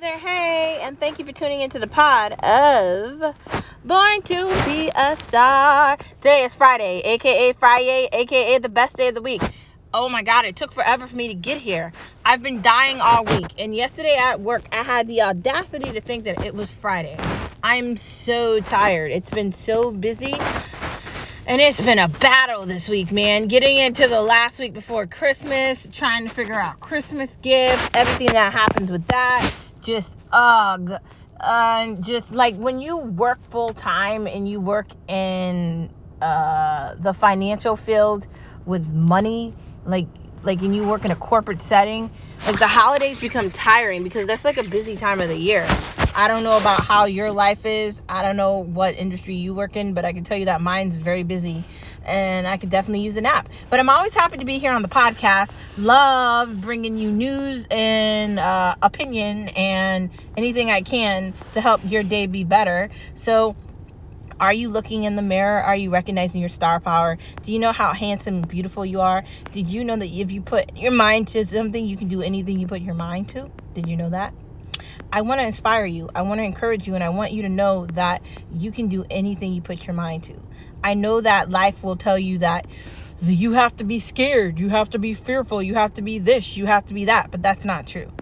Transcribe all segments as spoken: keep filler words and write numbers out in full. Hey there, hey, and thank you for tuning into the pod of Born to Be a Star. Today is Friday, aka Friday, aka the best day of the week. Oh my God, it took forever for me to get here. I've been dying all week, and yesterday at work, I had the audacity to think that it was Friday. I'm so tired. It's been so busy, and it's been a battle this week, man. Getting into the last week before Christmas, trying to figure out Christmas gifts, everything that happens with that. Just ugh, uh, just like when you work full time and you work in uh, the financial field with money, like like and you work in a corporate setting, like the holidays become tiring because that's like a busy time of the year. I don't know about how your life is. I don't know what industry you work in, but I can tell you that mine's very busy. And I could definitely use a nap. But I'm always happy to be here on the podcast. Love bringing you news and uh, opinion and anything I can to help your day be better. So are you looking in the mirror? Are you recognizing your star power? Do you know how handsome and beautiful you are? Did you know that if you put your mind to something, you can do anything you put your mind to? Did you know that? I want to inspire you. I want to encourage you. And I want you to know that you can do anything you put your mind to. I know that life will tell you that you have to be scared. You have to be fearful. You have to be this. You have to be that. But that's not true.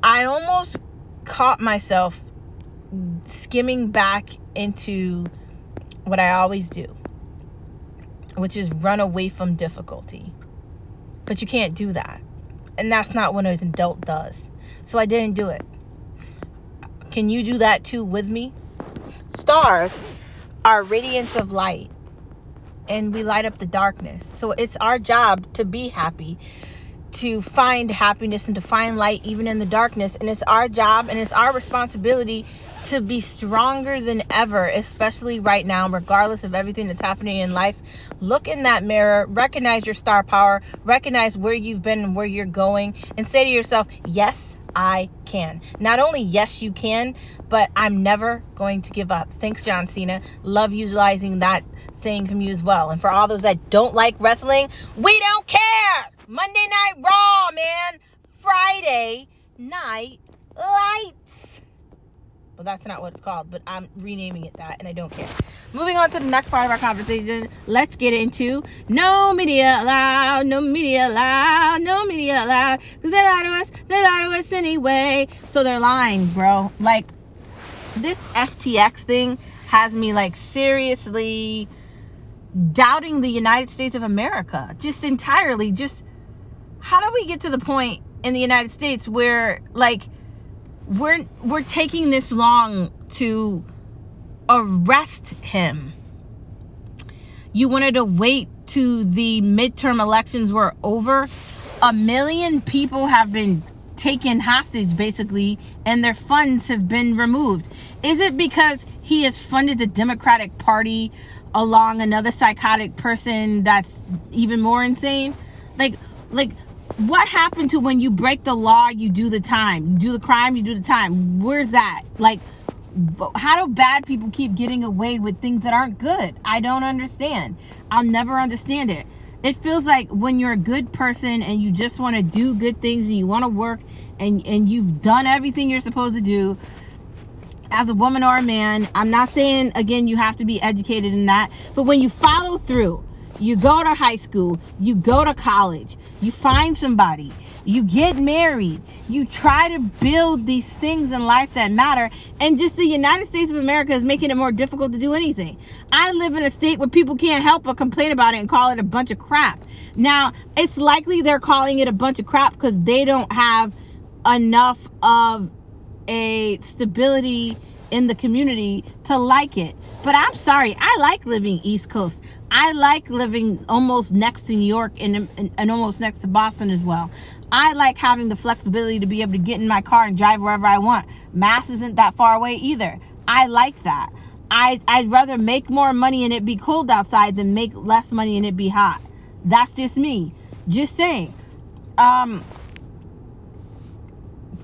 I almost caught myself skimming back into what I always do, which is run away from difficulty. But you can't do that. And that's not what an adult does. So I didn't do it. Can you do that too with me? Stars are radiance of light, and we light up the darkness. So it's our job to be happy, to find happiness and to find light even in the darkness. And it's our job and it's our responsibility to be stronger than ever, especially right now, regardless of everything that's happening in life. Look in that mirror, recognize your star power, recognize where you've been and where you're going, and say to yourself, yes, I can. Not only yes, you can, but I'm never going to give up. Thanks, John Cena. Love utilizing that saying from you as well. And for all those that don't like wrestling, we don't care. Monday Night Raw, man. Friday Night Lights. Well, that's not what it's called, but I'm renaming it that, and I don't care. Moving on to the next part of our conversation, let's get into no media allowed, no media allowed, no media allowed, because they lie to us, they lie to us anyway. So they're lying, bro. Like, this F T X thing has me, like, seriously doubting the United States of America. Just entirely, just, how do we get to the point in the United States where, like, we're, we're taking this long to arrest him? You wanted to wait to the midterm elections were over. A million people have been taken hostage, basically, and their funds have been removed. Is it because he has funded the Democratic Party along another psychotic person that's even more insane? Like, like, what happened to when you break the law, you do the time? You do the crime, you do the time. Where's that? Like, how do bad people keep getting away with things that aren't good? I don't understand. I'll never understand it. It feels like when you're a good person and you just want to do good things and you want to work and, and you've done everything you're supposed to do as a woman or a man. I'm not saying, again, you have to be educated in that. But when you follow through, you go to high school, you go to college, you find somebody, you get married, you try to build these things in life that matter, and just the United States of America is making it more difficult to do anything. I live in a state where people can't help but complain about it and call it a bunch of crap. Now, it's likely they're calling it a bunch of crap because they don't have enough of a stability in the community to like it. But I'm sorry, I like living East Coast. I like living almost next to New York and, and, and almost next to Boston as well. I like having the flexibility to be able to get in my car and drive wherever I want. Mass isn't that far away either. I like that. I, I'd rather make more money and it be cold outside than make less money and it be hot. That's just me. Just saying. Um,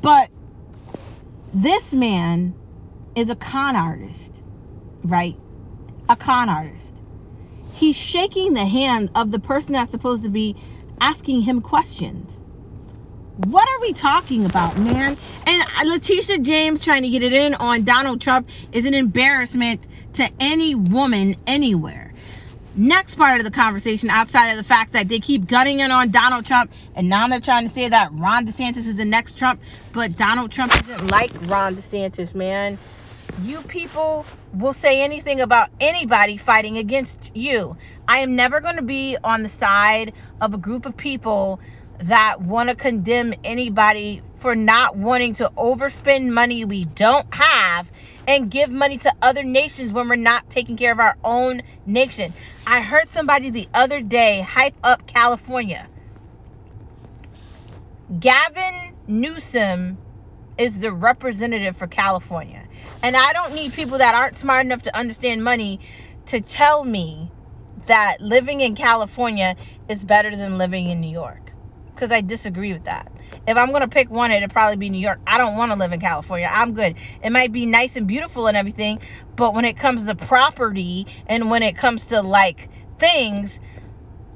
but this man is a con artist, right? A con artist. He's shaking the hand of the person that's supposed to be asking him questions. What are we talking about, man? And Letitia James trying to get it in on Donald Trump is an embarrassment to any woman anywhere. Next part of the conversation, outside of the fact that they keep gutting in on Donald Trump, and now they're trying to say that Ron DeSantis is the next Trump, but Donald Trump isn't like Ron DeSantis, man. You people will say anything about anybody fighting against you. I am never going to be on the side of a group of people that want to condemn anybody for not wanting to overspend money we don't have and give money to other nations when we're not taking care of our own nation. I heard somebody the other day hype up California. Gavin Newsom is the representative for California. And I don't need people that aren't smart enough to understand money to tell me that living in California is better than living in New York, because I disagree with that. If I'm going to pick one, it'll probably be New York. I don't want to live in California. I'm good. It might be nice and beautiful and everything, but when it comes to property and when it comes to like things,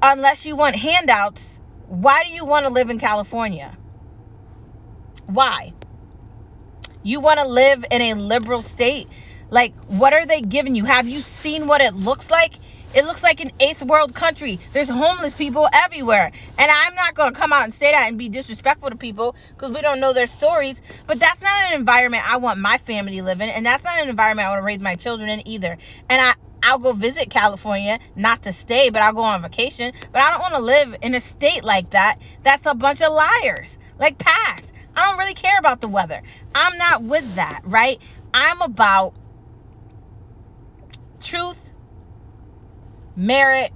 unless you want handouts, why do you want to live in California? Why? You want to live in a liberal state? Like, what are they giving you? Have you seen what it looks like? It looks like an eighth world country. There's homeless people everywhere. And I'm not going to come out and say that and be disrespectful to people because we don't know their stories. But that's not an environment I want my family to live in. And that's not an environment I want to raise my children in either. And I, I'll go visit California, not to stay, but I'll go on vacation. But I don't want to live in a state like that. That's a bunch of liars. Like, pass. I don't really care about the weather. I'm not with that, right? I'm about truth, merit,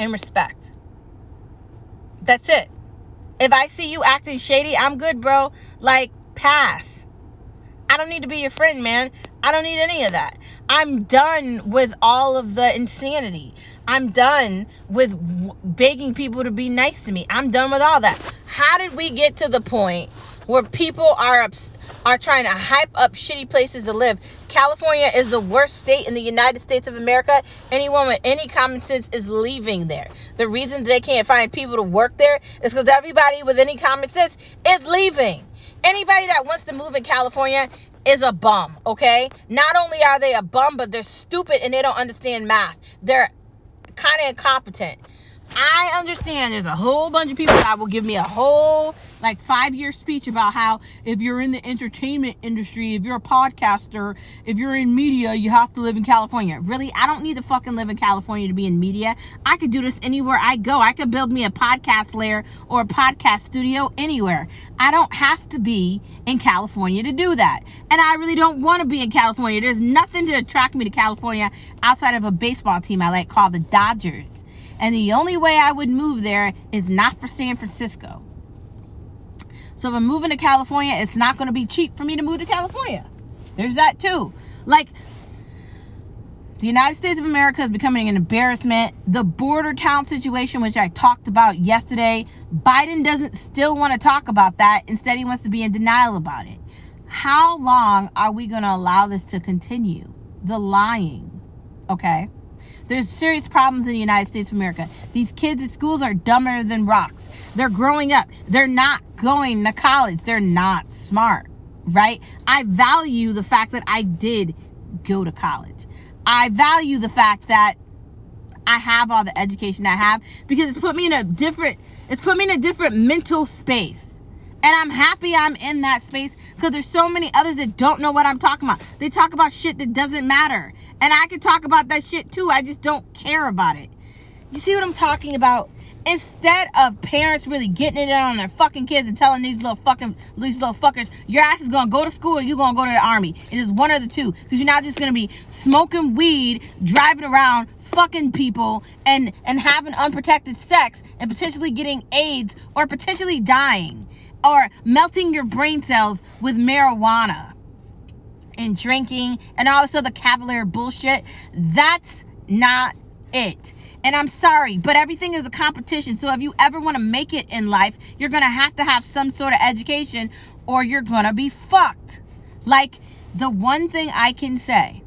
and respect. That's it. If I see you acting shady, I'm good, bro. Like, pass. I don't need to be your friend, man. I don't need any of that. I'm done with all of the insanity. I'm done with begging people to be nice to me. I'm done with all that. How did we get to the point where people are are trying to hype up shitty places to live? California is the worst state in the United States of America. Anyone with any common sense is leaving there. The reason they can't find people to work there is because everybody with any common sense is leaving. Anybody that wants to move in California is a bum, okay? Not only are they a bum, but they're stupid and they don't understand math. They're kind of incompetent. I understand there's a whole bunch of people that will give me a whole like five-year speech about how if you're in the entertainment industry, if you're a podcaster, if you're in media, you have to live in California. Really? I don't need to fucking live in California to be in media. I could do this anywhere I go. I could build me a podcast lair or a podcast studio anywhere. I don't have to be in California to do that. And I really don't want to be in California. There's nothing to attract me to California outside of a baseball team I like called the Dodgers. And the only way I would move there is not for San Francisco. So if I'm moving to California, it's not going to be cheap for me to move to California. There's that too. Like, the United States of America is becoming an embarrassment. The border town situation, which I talked about yesterday, Biden doesn't still want to talk about that. Instead, he wants to be in denial about it. How long are we going to allow this to continue? The lying. Okay? There's serious problems in the United States of America. These kids at schools are dumber than rocks. They're growing up. They're not going to college. They're not smart, right? I value the fact that I did go to college. I value the fact that I have all the education I have because it's put me in a different, it's put me in a different mental space. And I'm happy I'm in that space because there's so many others that don't know what I'm talking about. They talk about shit that doesn't matter. And I can talk about that shit too. I just don't care about it. You see what I'm talking about? Instead of parents really getting it on their fucking kids and telling these little fucking these little fuckers, your ass is going to go to school or you're going to go to the army. It is one of the two. Because you're not just going to be smoking weed, driving around, fucking people, and, and having unprotected sex and potentially getting AIDS or potentially dying. Or melting your brain cells with marijuana and drinking and all this other cavalier bullshit. That's not it. And I'm sorry, but everything is a competition. So if you ever want to make it in life, you're going to have to have some sort of education or you're going to be fucked. Like, the one thing I can say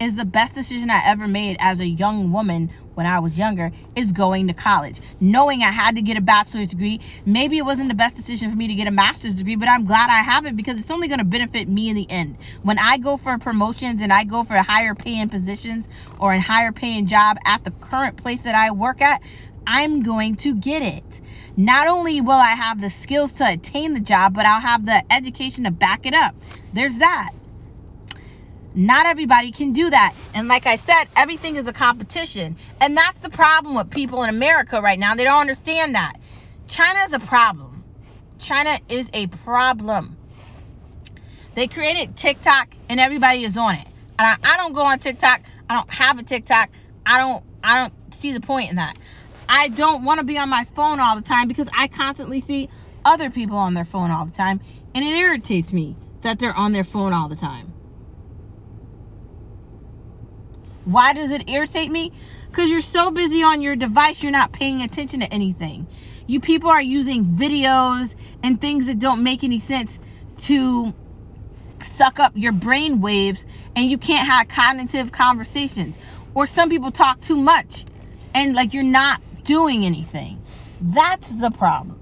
is the best decision I ever made as a young woman when I was younger is going to college, knowing I had to get a bachelor's degree. Maybe it wasn't the best decision for me to get a master's degree, but I'm glad I have it because it's only going to benefit me in the end. When I go for promotions and I go for higher paying positions or a higher paying job at the current place that I work at, I'm going to get it. Not only will I have the skills to attain the job, but I'll have the education to back it up. There's that. Not everybody can do that. And like I said, everything is a competition. And that's the problem with people in America right now. They don't understand that. China is a problem. China is a problem. They created TikTok and everybody is on it. And I, I don't go on TikTok. I don't have a TikTok. I don't, I don't see the point in that. I don't want to be on my phone all the time because I constantly see other people on their phone all the time. And it irritates me that they're on their phone all the time. Why does it irritate me? Because you're so busy on your device, you're not paying attention to anything. You people are using videos and things that don't make any sense to suck up your brain waves, and you can't have cognitive conversations. Or some people talk too much and like you're not doing anything. That's the problem.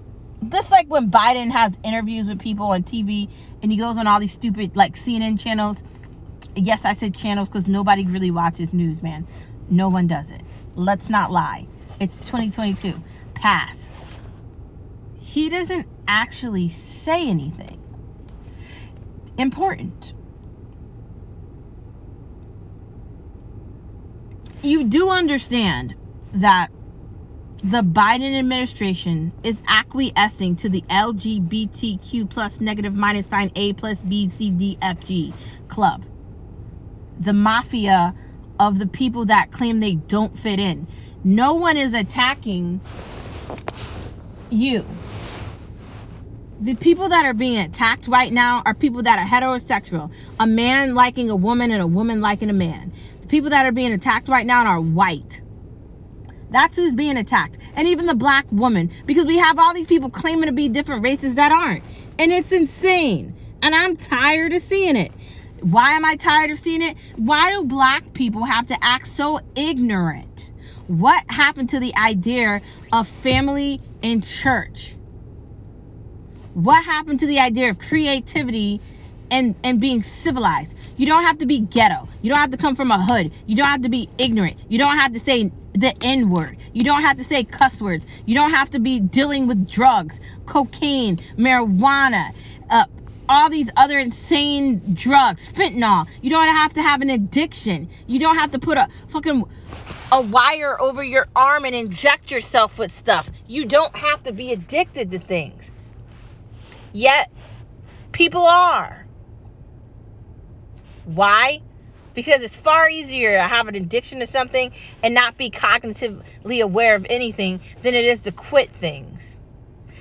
Just like when Biden has interviews with people on T V and he goes on all these stupid like C N N channels. Yes, I said channels because nobody really watches news, man. No one does it. Let's not lie. It's twenty twenty-two. Pass. He doesn't actually say anything important. You do understand that the Biden administration is acquiescing to the L G B T Q plus negative minus sign A plus B C D F G club. The mafia of the people that claim they don't fit in. No one is attacking you. The people that are being attacked right now are people that are heterosexual. A man liking a woman and a woman liking a man. The people that are being attacked right now are white. That's who's being attacked. And even the black woman. Because we have all these people claiming to be different races that aren't. And it's insane. And I'm tired of seeing it. Why am I tired of seeing it? Why do black people have to act so ignorant? What happened to the idea of family and church? What happened to the idea of creativity and, and being civilized? You don't have to be ghetto. You don't have to come from a hood. You don't have to be ignorant. You don't have to say the N-word. You don't have to say cuss words. You don't have to be dealing with drugs, cocaine, marijuana, uh, all these other insane drugs, fentanyl. You don't have to have an addiction. You don't have to put a fucking a wire over your arm and inject yourself with stuff. You don't have to be addicted to things. Yet, people are. Why? Because it's far easier to have an addiction to something and not be cognitively aware of anything than it is to quit things.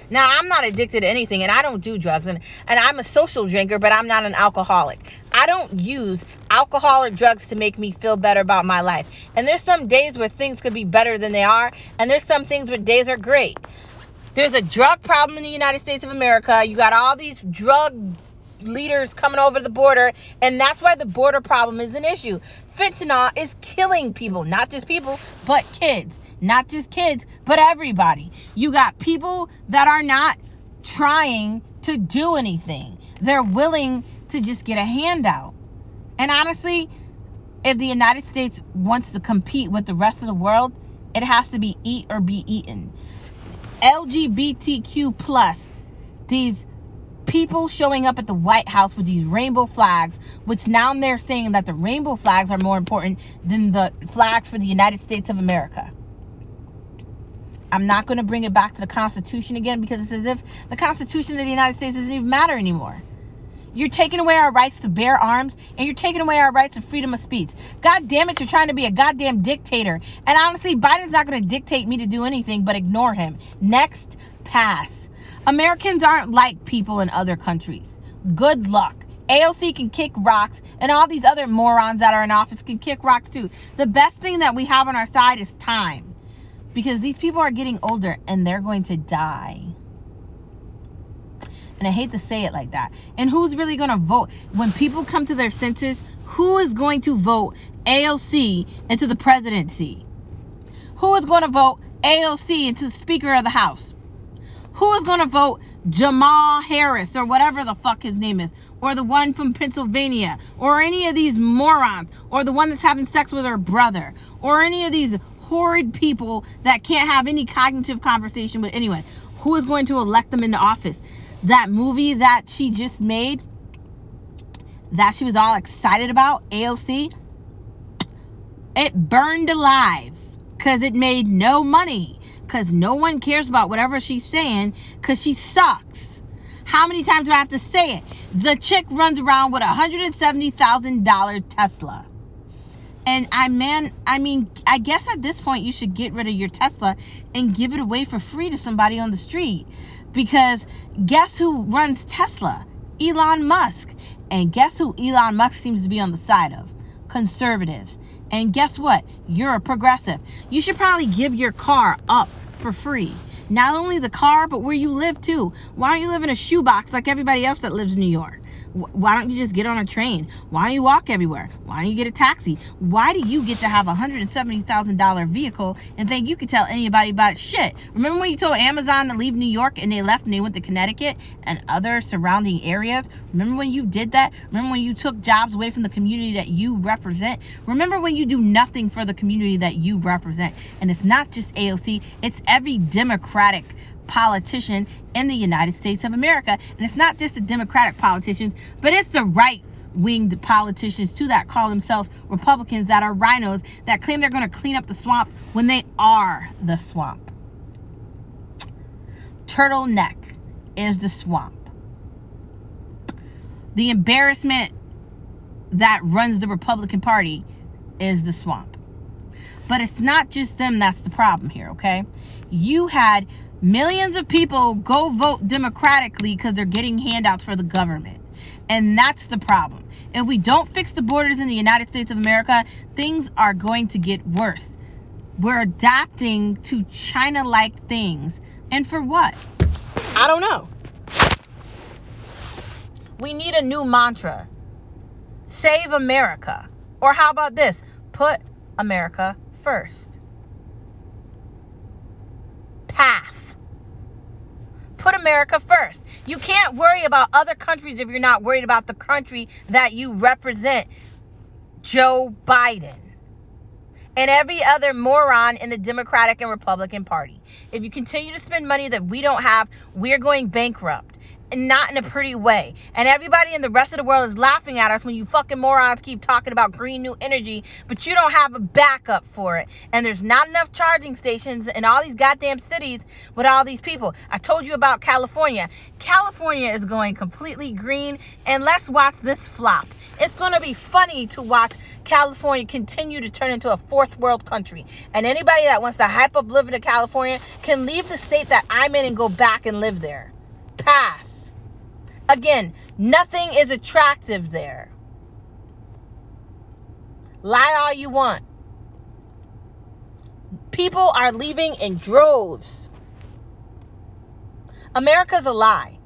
Now, I'm not addicted to anything, and I don't do drugs, and, and I'm a social drinker, but I'm not an alcoholic. I don't use alcohol or drugs to make me feel better about my life. And there's some days where things could be better than they are, and there's some things where days are great. There's a drug problem in the United States of America. You got all these drug leaders coming over the border, and that's why the border problem is an issue. Fentanyl is killing people, not just people, but kids. Not just kids, but everybody. You got people that are not trying to do anything. They're willing to just get a handout. And honestly, if the United States wants to compete with the rest of the world, it has to be eat or be eaten. L G B T Q plus, these people showing up at the White House with these rainbow flags, which now they're saying that the rainbow flags are more important than the flags for the United States of America. I'm not going to bring it back to the Constitution again because it's as if the Constitution of the United States doesn't even matter anymore. You're taking away our rights to bear arms, and you're taking away our rights to freedom of speech. God damn it, you're trying to be a goddamn dictator. And honestly, Biden's not going to dictate me to do anything but ignore him. Next, pass. Americans aren't like people in other countries. Good luck. A O C can kick rocks, and all these other morons that are in office can kick rocks too. The best thing that we have on our side is time. Because these people are getting older and they're going to die. And I hate to say it like that. And who's really going to vote? When people come to their senses, who is going to vote A O C into the presidency? Who is going to vote A O C into Speaker of the House? Who is going to vote Jamal Harris or whatever the fuck his name is, or the one from Pennsylvania, or any of these morons, or the one that's having sex with her brother, or any of these horrid people that can't have any cognitive conversation with anyone? Who is going to elect them into office? That movie that she just made, that she was all excited about, A O C, it burned alive because it made no money, because no one cares about whatever she's saying because she sucks. How many times do I have to say it? The chick runs around with a one hundred seventy thousand dollars Tesla. And I man, I mean, I guess at this point you should get rid of your Tesla and give it away for free to somebody on the street. Because guess who runs Tesla? Elon Musk. And guess who Elon Musk seems to be on the side of? Conservatives. And guess what? You're a progressive. You should probably give your car up for free. Not only the car, but where you live too. Why don't you live in a shoebox like everybody else that lives in New York? Why don't you just get on a train? Why don't you walk everywhere? Why don't you get a taxi? Why do you get to have a one hundred seventy thousand dollars vehicle and think you could tell anybody about shit? Remember when you told Amazon to leave New York and they left and they went to Connecticut and other surrounding areas? Remember when you did that? Remember when you took jobs away from the community that you represent? Remember when you do nothing for the community that you represent? And it's not just A O C, it's every Democratic politician in the United States of America. And it's not just the Democratic politicians, but it's the right-winged politicians too that call themselves Republicans, that are rhinos, that claim they're going to clean up the swamp when they are the swamp. Turtleneck is the swamp. The embarrassment that runs the Republican Party is the swamp. But it's not just them that's the problem here, okay? You had millions of people go vote democratically because they're getting handouts for the government. And that's the problem. If we don't fix the borders in the United States of America, things are going to get worse. We're adapting to China-like things. And for what? I don't know. We need a new mantra. Save America. Or how about this? Put America first. Path. Put America first. You can't worry about other countries if you're not worried about the country that you represent, Joe Biden, and every other moron in the Democratic and Republican Party. If you continue to spend money that we don't have, we're going bankrupt, and not in a pretty way. And everybody in the rest of the world is laughing at us when you fucking morons keep talking about green new energy, but you don't have a backup for it. And there's not enough charging stations in all these goddamn cities with all these people. I told you about California. California is going completely green, and let's watch this flop. It's going to be funny to watch California continue to turn into a fourth world country. And anybody that wants to hype up living in California can leave the state that I'm in and go back and live there. Pass. Again, nothing is attractive there. Lie all you want. People are leaving in droves. America's a lie.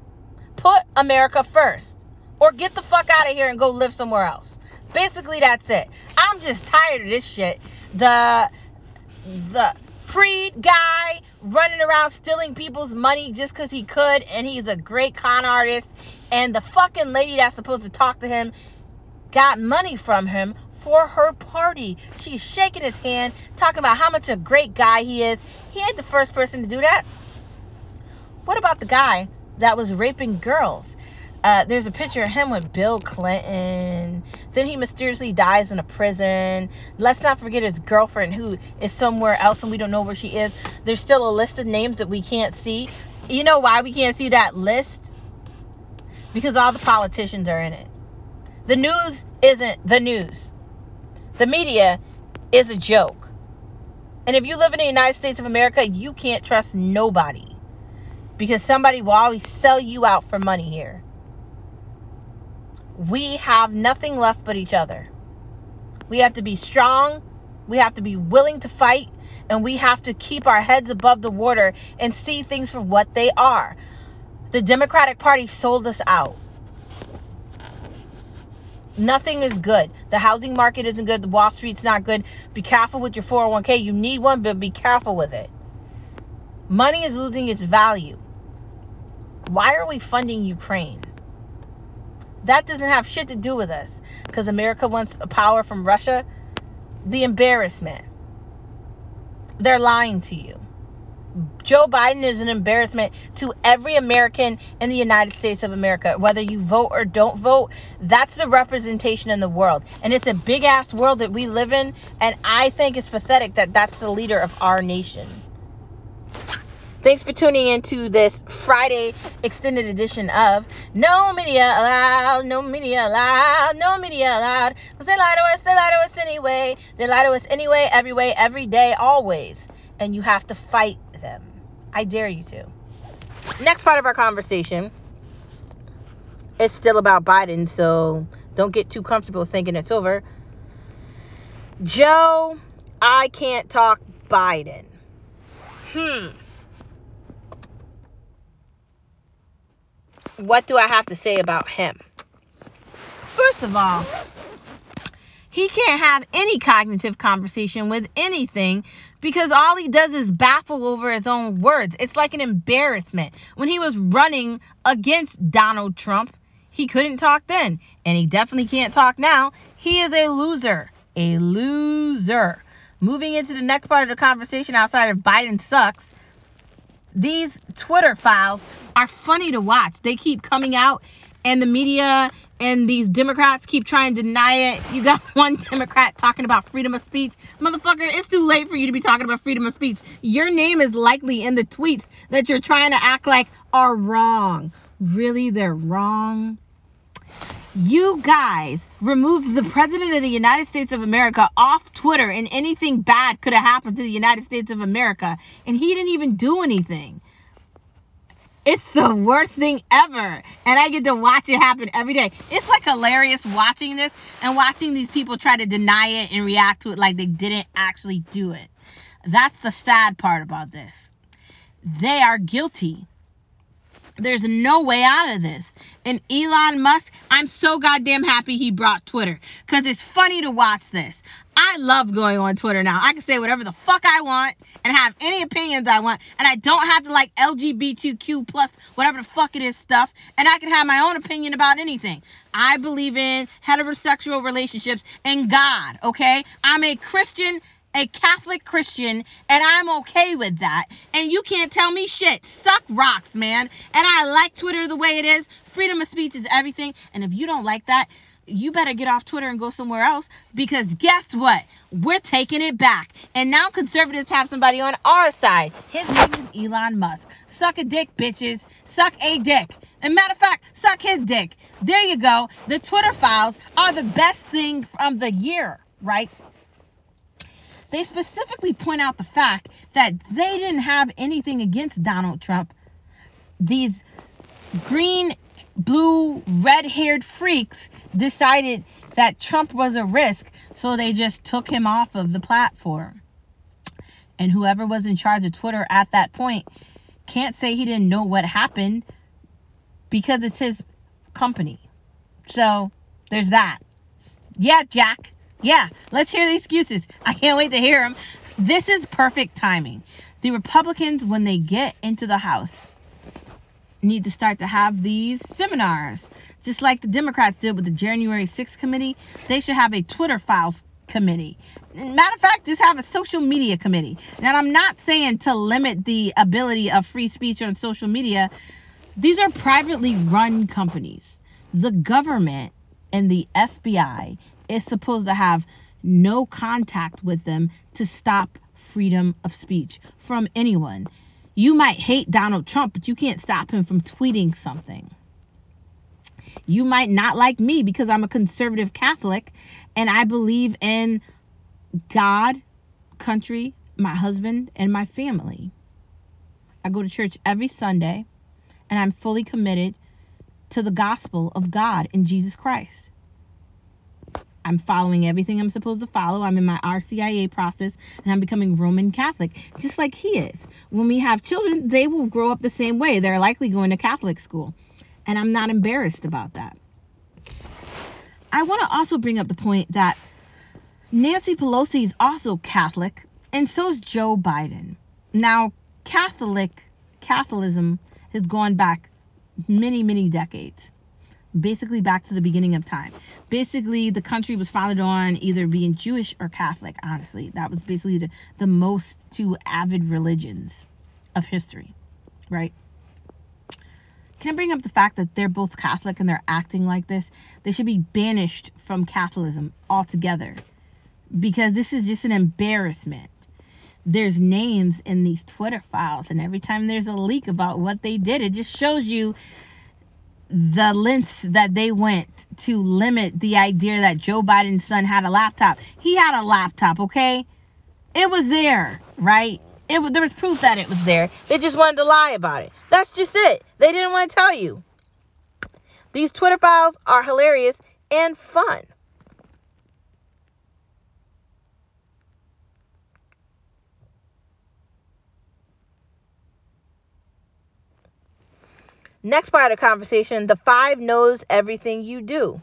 Put America first. Or get the fuck out of here and go live somewhere else. Basically, that's it. I'm just tired of this shit. The, the freed guy running around stealing people's money just because he could, and he's a great con artist. And the fucking lady that's supposed to talk to him got money from him for her party. She's shaking his hand, talking about how much a great guy he is. He ain't the first person to do that. What about the guy that was raping girls? Uh, there's a picture of him with Bill Clinton. Then he mysteriously dies in a prison. Let's not forget his girlfriend, who is somewhere else and we don't know where she is. There's still a list of names that we can't see. You know why we can't see that list? Because all the politicians are in it. The news isn't the news. The media is a joke. And if you live in the United States of America, you can't trust nobody. Because somebody will always sell you out for money here. We have nothing left but each other. We have to be strong. We have to be willing to fight. And we have to keep our heads above the water and see things for what they are. The Democratic Party sold us out. Nothing is good. The housing market isn't good. The Wall Street's not good. Be careful with your four oh one k. You need one, but be careful with it. Money is losing its value. Why are we funding Ukraine? That doesn't have shit to do with us, because America wants power from Russia. The embarrassment. They're lying to you. Joe Biden is an embarrassment to every American in the United States of America. Whether you vote or don't vote, that's the representation in the world. And it's a big ass world that we live in. And I think it's pathetic that that's the leader of our nation. Thanks for tuning in to this Friday extended edition of No Media Allowed, No Media Allowed, No Media Allowed. Because they lie to us, they lie to us anyway. They lie to us anyway, every way, every day, always. And you have to fight them. I dare you to. Next part of our conversation, it's still about Biden, so don't get too comfortable thinking it's over. Joe, I can't talk Biden. Hmm. What do I have to say about him? First of all, he can't have any cognitive conversation with anything, because all he does is baffle over his own words. It's like an embarrassment. When he was running against Donald Trump, he couldn't talk then, and he definitely can't talk now. He is a loser. A loser. Moving into the next part of the conversation outside of Biden sucks. These Twitter files are funny to watch. They keep coming out, and the media and these Democrats keep trying to deny it. You got one Democrat talking about freedom of speech. Motherfucker, it's too late for you to be talking about freedom of speech. Your name is likely in the tweets that you're trying to act like are wrong. Really, they're wrong. You guys removed the president of the United States of America off Twitter, and anything bad could have happened to the United States of America, and he didn't even do anything. It's the worst thing ever, and I get to watch it happen every day. It's like hilarious watching this and watching these people try to deny it and react to it like they didn't actually do it. That's the sad part about this. They are guilty. There's no way out of this. And Elon Musk, I'm so goddamn happy he brought Twitter, because it's funny to watch this. I love going on Twitter now. I can say whatever the fuck I want and have any opinions I want. And I don't have to like L G B T Q plus whatever the fuck it is stuff. And I can have my own opinion about anything. I believe in heterosexual relationships and God, okay? I'm a Christian, a Catholic Christian, and I'm okay with that. And you can't tell me shit. Suck rocks, man. And I like Twitter the way it is. Freedom of speech is everything. And if you don't like that, you better get off Twitter and go somewhere else, because guess what? We're taking it back. And now conservatives have somebody on our side. His name is Elon Musk. Suck a dick, bitches. Suck a dick. And matter of fact, suck his dick. There you go. The Twitter files are the best thing from the year, right? They specifically point out the fact that they didn't have anything against Donald Trump. These green, blue, red-haired freaks decided that Trump was a risk, so they just took him off of the platform. And whoever was in charge of Twitter at that point can't say he didn't know what happened, because it's his company. So there's that. Yeah, Jack. Yeah, let's hear the excuses. I can't wait to hear them. This is perfect timing. The Republicans, when they get into the House, need to start to have these seminars, just like the Democrats did with the January sixth committee. They should have a Twitter files committee. Matter of fact, just have a social media committee. Now, I'm not saying to limit the ability of free speech on social media. These are privately run companies. The government and the F B I is supposed to have no contact with them to stop freedom of speech from anyone. You might hate Donald Trump, but you can't stop him from tweeting something. You might not like me because I'm a conservative Catholic and I believe in God, country, my husband, and my family. I go to church every Sunday and I'm fully committed to the gospel of God in Jesus Christ. I'm following everything I'm supposed to follow. I'm in my R C I A process, and I'm becoming Roman Catholic, just like he is. When we have children, they will grow up the same way. They're likely going to Catholic school, and I'm not embarrassed about that. I want to also bring up the point that Nancy Pelosi is also Catholic, and so is Joe Biden. Now, Catholic, Catholicism has gone back many, many decades, basically back to the beginning of time. Basically, the country was founded on either being Jewish or Catholic, honestly. That was basically the, the most two avid religions of history, right? Can I bring up the fact that they're both Catholic and they're acting like this? They should be banished from Catholicism altogether, because this is just an embarrassment. There's names in these Twitter files, and every time there's a leak about what they did, it just shows you the lengths that they went to limit the idea that Joe Biden's son had a laptop. He had a laptop, okay? It was there, right? It, there was proof that it was there. They just wanted to lie about it. That's just it. They didn't want to tell you. These Twitter files are hilarious and fun. Next part of the conversation, the five knows everything you do.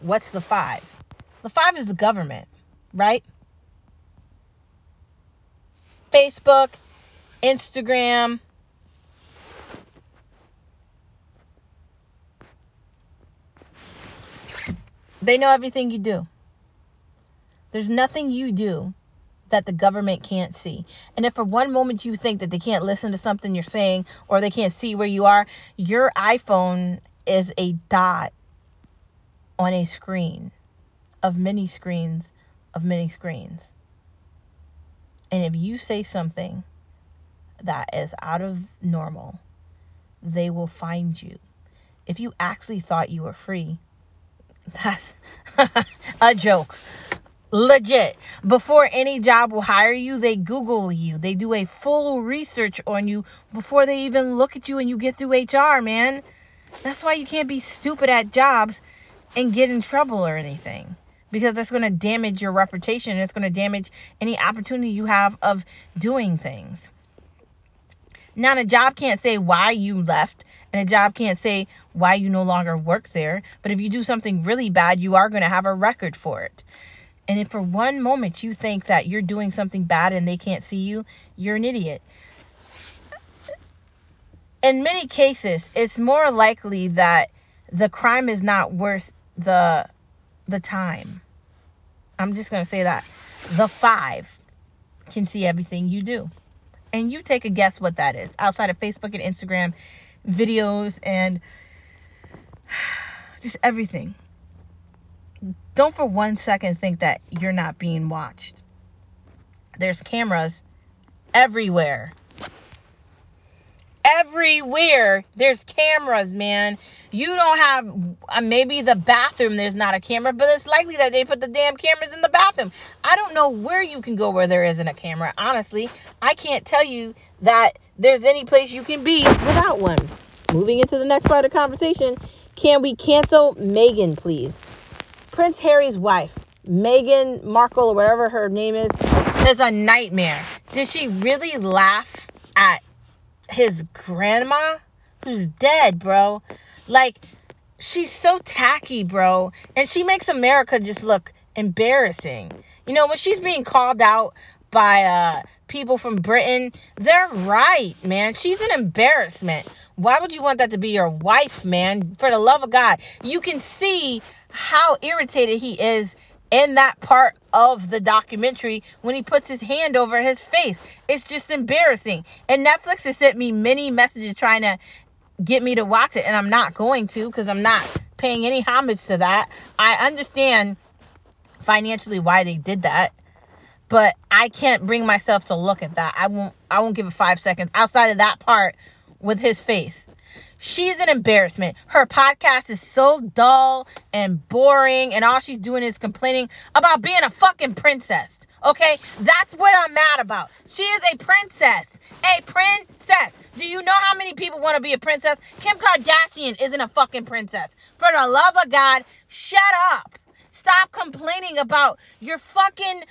What's the five? The five is the government, right? Facebook, Instagram, they know everything you do. There's nothing you do that the government can't see. And if for one moment you think that they can't listen to something you're saying, or they can't see where you are, your iPhone is a dot on a screen of many screens of many screens. And if you say something that is out of normal, they will find you. If you actually thought you were free, that's a joke. Legit. Before any job will hire you, they Google you. They do a full research on you before they even look at you, and you get through H R, man. That's why you can't be stupid at jobs and get in trouble or anything, because that's going to damage your reputation. It's going to damage any opportunity you have of doing things. Now, a job can't say why you left, and a job can't say why you no longer work there. But if you do something really bad, you are going to have a record for it. And if for one moment you think that you're doing something bad and they can't see you, you're an idiot. In many cases, it's more likely that the crime is not worth the the time. I'm just going to say that. The five can see everything you do. And you take a guess what that is. Outside of Facebook and Instagram videos and just everything. Don't for one second think that you're not being watched. There's cameras everywhere. Everywhere there's cameras, man. You don't have, uh, maybe the bathroom, there's not a camera, but it's likely that they put the damn cameras in the bathroom. I don't know where you can go where there isn't a camera. Honestly, I can't tell you that there's any place you can be without one. Moving into the next part of the conversation, can we cancel Meghan, please? Prince Harry's wife, Meghan Markle, or whatever her name is, is a nightmare. Did she really laugh at his grandma who's dead, bro? Like, she's so tacky, bro, and she makes America just look embarrassing. You know, when she's being called out by uh people from Britain, they're right, man. She's an embarrassment. Why would you want that to be your wife, man? For the love of God. You can see how irritated he is in that part of the documentary when he puts his hand over his face. It's just embarrassing. And Netflix has sent me many messages trying to get me to watch it, and I'm not going to, because I'm not paying any homage to that. I understand financially why they did that, but I can't bring myself to look at that. I won't I won't give it five seconds outside of that part with his face. She's an embarrassment. Her podcast is so dull and boring, and all she's doing is complaining about being a fucking princess. Okay? That's what I'm mad about. She is a princess. A princess. Do you know how many people want to be a princess? Kim Kardashian isn't a fucking princess. For the love of God, shut up. Stop complaining about your fucking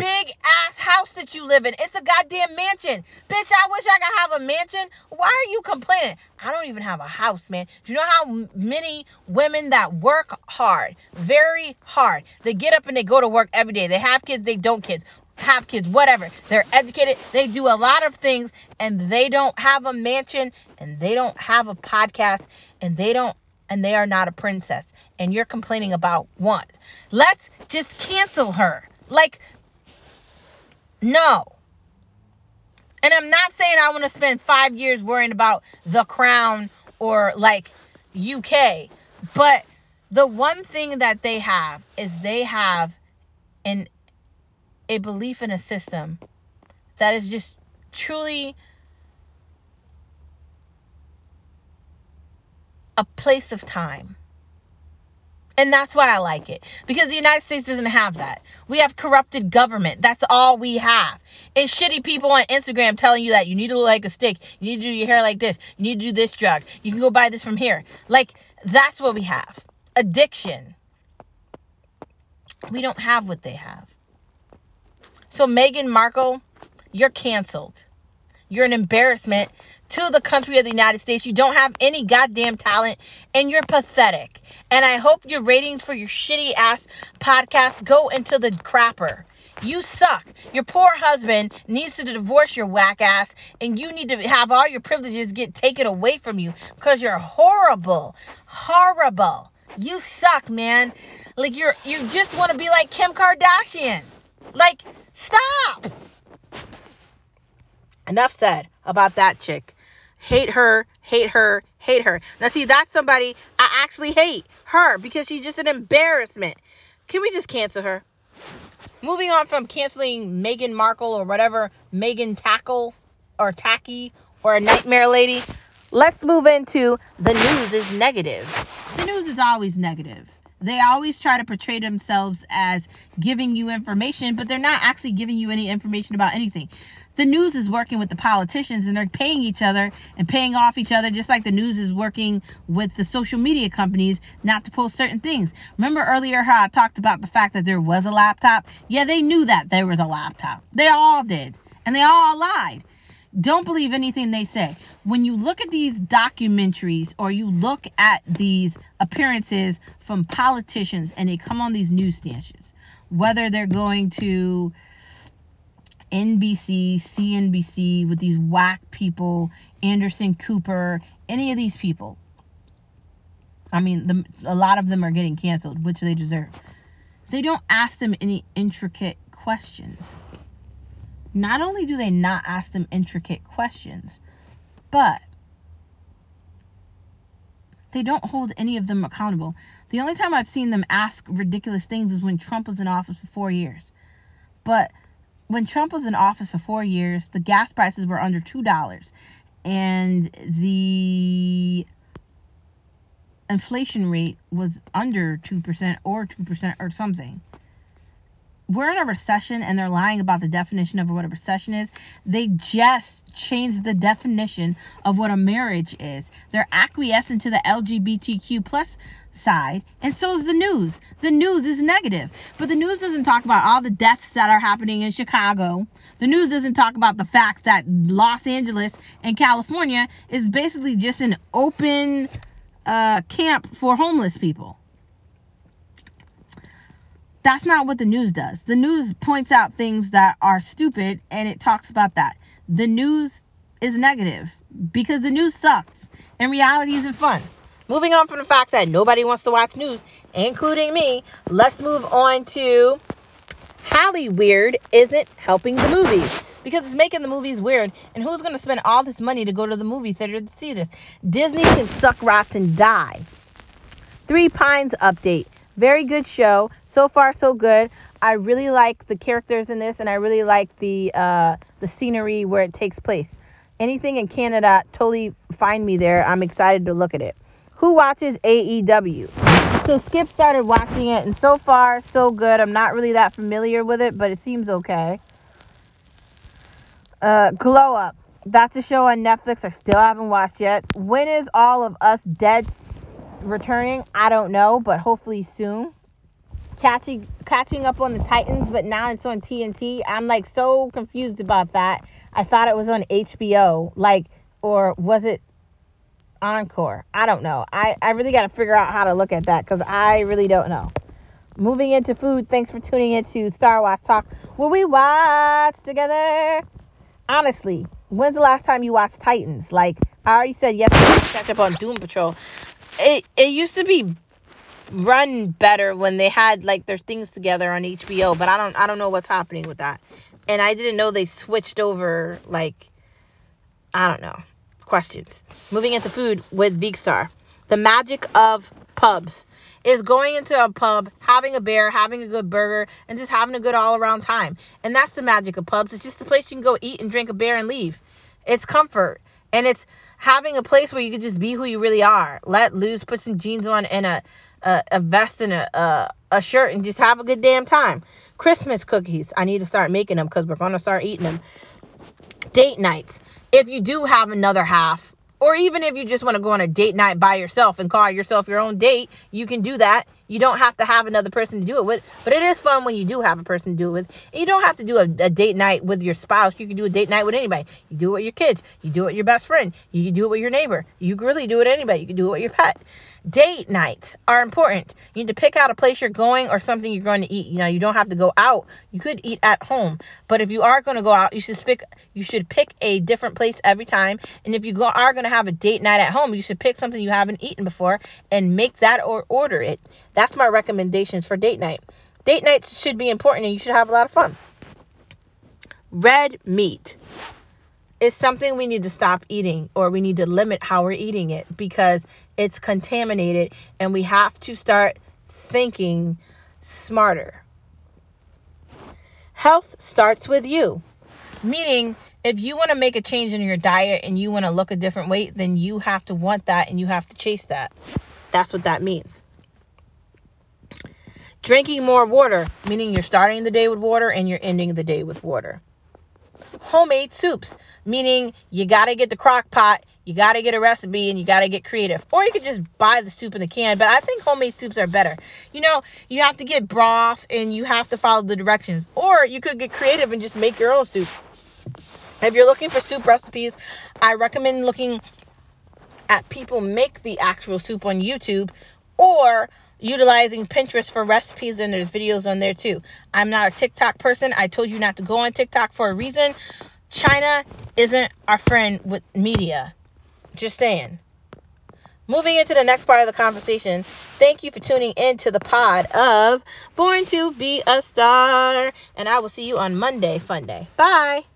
big ass house that you live in. It's a goddamn mansion. Bitch, I wish I could have a mansion. Why are you complaining? I don't even have a house, man. Do you know how many women that work hard, very hard, they get up and they go to work every day. They have kids, they don't kids, have kids, whatever. They're educated. They do a lot of things, and they don't have a mansion, and they don't have a podcast, and they don't, and they are not a princess. And you're complaining about one. Let's just cancel her. Like, no. And I'm not saying I want to spend five years worrying about The Crown or like U K. But the one thing that they have is they have an a belief in a system that is just truly a place of time. And that's why I like it. Because the United States doesn't have that. We have corrupted government. That's all we have. And shitty people on Instagram telling you that you need to look like a stick. You need to do your hair like this. You need to do this drug. You can go buy this from here. Like, that's what we have. Addiction. We don't have what they have. So Meghan Markle, you're canceled. You're an embarrassment to the country of the United States. You don't have any goddamn talent, and you're pathetic. And I hope your ratings for your shitty ass podcast go into the crapper. You suck. Your poor husband needs to divorce your whack ass, and you need to have all your privileges get taken away from you because you're horrible. Horrible. You suck, man. Like, you're, you just want to be like Kim Kardashian. Like, stop. Enough said about that chick. Hate her, hate her, hate her. Now, see, that's somebody I actually hate her because she's just an embarrassment. Can we just cancel her? Moving on from canceling Meghan Markle or whatever, Meghan Tackle or Tacky or a nightmare lady, let's move into the news is negative. The news is always negative. They always try to portray themselves as giving you information, but they're not actually giving you any information about anything. The news is working with the politicians, and they're paying each other and paying off each other, just like the news is working with the social media companies not to post certain things. Remember earlier how I talked about the fact that there was a laptop? Yeah, they knew that there was a laptop. They all did, and they all lied. Don't believe anything they say. When you look at these documentaries or you look at these appearances from politicians and they come on these news stations, whether they're going to N B C, C N B C with these whack people, Anderson Cooper, any of these people. I mean, the, a lot of them are getting canceled, which they deserve. They don't ask them any intricate questions. Not only do they not ask them intricate questions, but they don't hold any of them accountable. The only time I've seen them ask ridiculous things is when Trump was in office for four years. But when Trump was in office for four years, the gas prices were under two dollars. And the inflation rate was under two percent or two percent or something. We're in a recession, and they're lying about the definition of what a recession is. They just changed the definition of what a marriage is. They're acquiescing to the L G B T Q plus side, and so is the news. The news is negative, but the news doesn't talk about all the deaths that are happening in Chicago. The news doesn't talk about the fact that Los Angeles and California is basically just an open uh, camp for homeless people. That's not what the news does. The news points out things that are stupid, and it talks about that. The news is negative because the news sucks, and reality isn't fun. Moving on from the fact that nobody wants to watch news, including me, let's move on to Halle Weird isn't helping the movies because it's making the movies weird, and who's going to spend all this money to go to the movie theater to see this? Disney can suck rocks and die. Three Pines update. Very good show. So far, so good. I really like the characters in this, and I really like the uh, the scenery where it takes place. Anything in Canada, totally find me there. I'm excited to look at it. Who watches A E W? So Skip started watching it, and so far, so good. I'm not really that familiar with it, but it seems okay. Uh, Glow Up. That's a show on Netflix I still haven't watched yet. When is All of Us Dead returning? I don't know, but hopefully soon. catching catching up on the Titans, but now it's on T N T. I'm like so confused about that. I thought it was on H B O, like, or was it Encore? I don't know. I, I really got to figure out how to look at that because I really don't know. Moving into food, thanks for tuning in to Star Watch Talk, where we watch together. Honestly, when's the last time you watched Titans? Like, I already said yesterday, catch up on Doom Patrol. It, it used to be run better when they had, like, their things together on H B O, but I don't I don't know what's happening with that. And I didn't know they switched over, like, I don't know. Questions. Moving into food with Vikstar. The magic of pubs is going into a pub, having a beer, having a good burger, and just having a good all-around time. And that's the magic of pubs. It's just a place you can go eat and drink a beer and leave. It's comfort. And it's having a place where you can just be who you really are. Let loose, put some jeans on and a a, a vest and a, a, a shirt and just have a good damn time. Christmas cookies. I need to start making them because we're going to start eating them. Date nights. If you do have another half, or even if you just want to go on a date night by yourself and call yourself your own date, you can do that. You don't have to have another person to do it with. But it is fun when you do have a person to do it with. And you don't have to do a, a date night with your spouse. You can do a date night with anybody. You do it with your kids. You do it with your best friend. You can do it with your neighbor. You can really do it with anybody. You can do it with your pet. Date nights are important. You need to pick out a place you're going or something you're going to eat. You know, you don't have to go out. You could eat at home. But if you are going to go out, you should pick you should pick a different place every time. And if you go, are going to have a date night at home, you should pick something you haven't eaten before and make that or order it. That's my recommendations for date night. Date nights should be important and you should have a lot of fun. Red meat is something we need to stop eating, or we need to limit how we're eating it because it's contaminated and we have to start thinking smarter. Health starts with you, meaning if you want to make a change in your diet and you want to look a different way, then you have to want that and you have to chase that. That's what that means. Drinking more water, meaning you're starting the day with water and you're ending the day with water. Homemade soups, meaning you got to get the crock pot, you got to get a recipe, and you got to get creative. Or you could just buy the soup in the can, but I think homemade soups are better. You know, you have to get broth and you have to follow the directions. Or you could get creative and just make your own soup. If you're looking for soup recipes, I recommend looking at people make the actual soup on YouTube or utilizing Pinterest for recipes, and there's videos on there too. I'm not a TikTok person. I told you not to go on TikTok for a reason. China isn't our friend with media. Just saying. Moving into the next part of the conversation, thank you for tuning in to the pod of Born to Be a Star, and I will see you on Monday, Fun Day. Bye.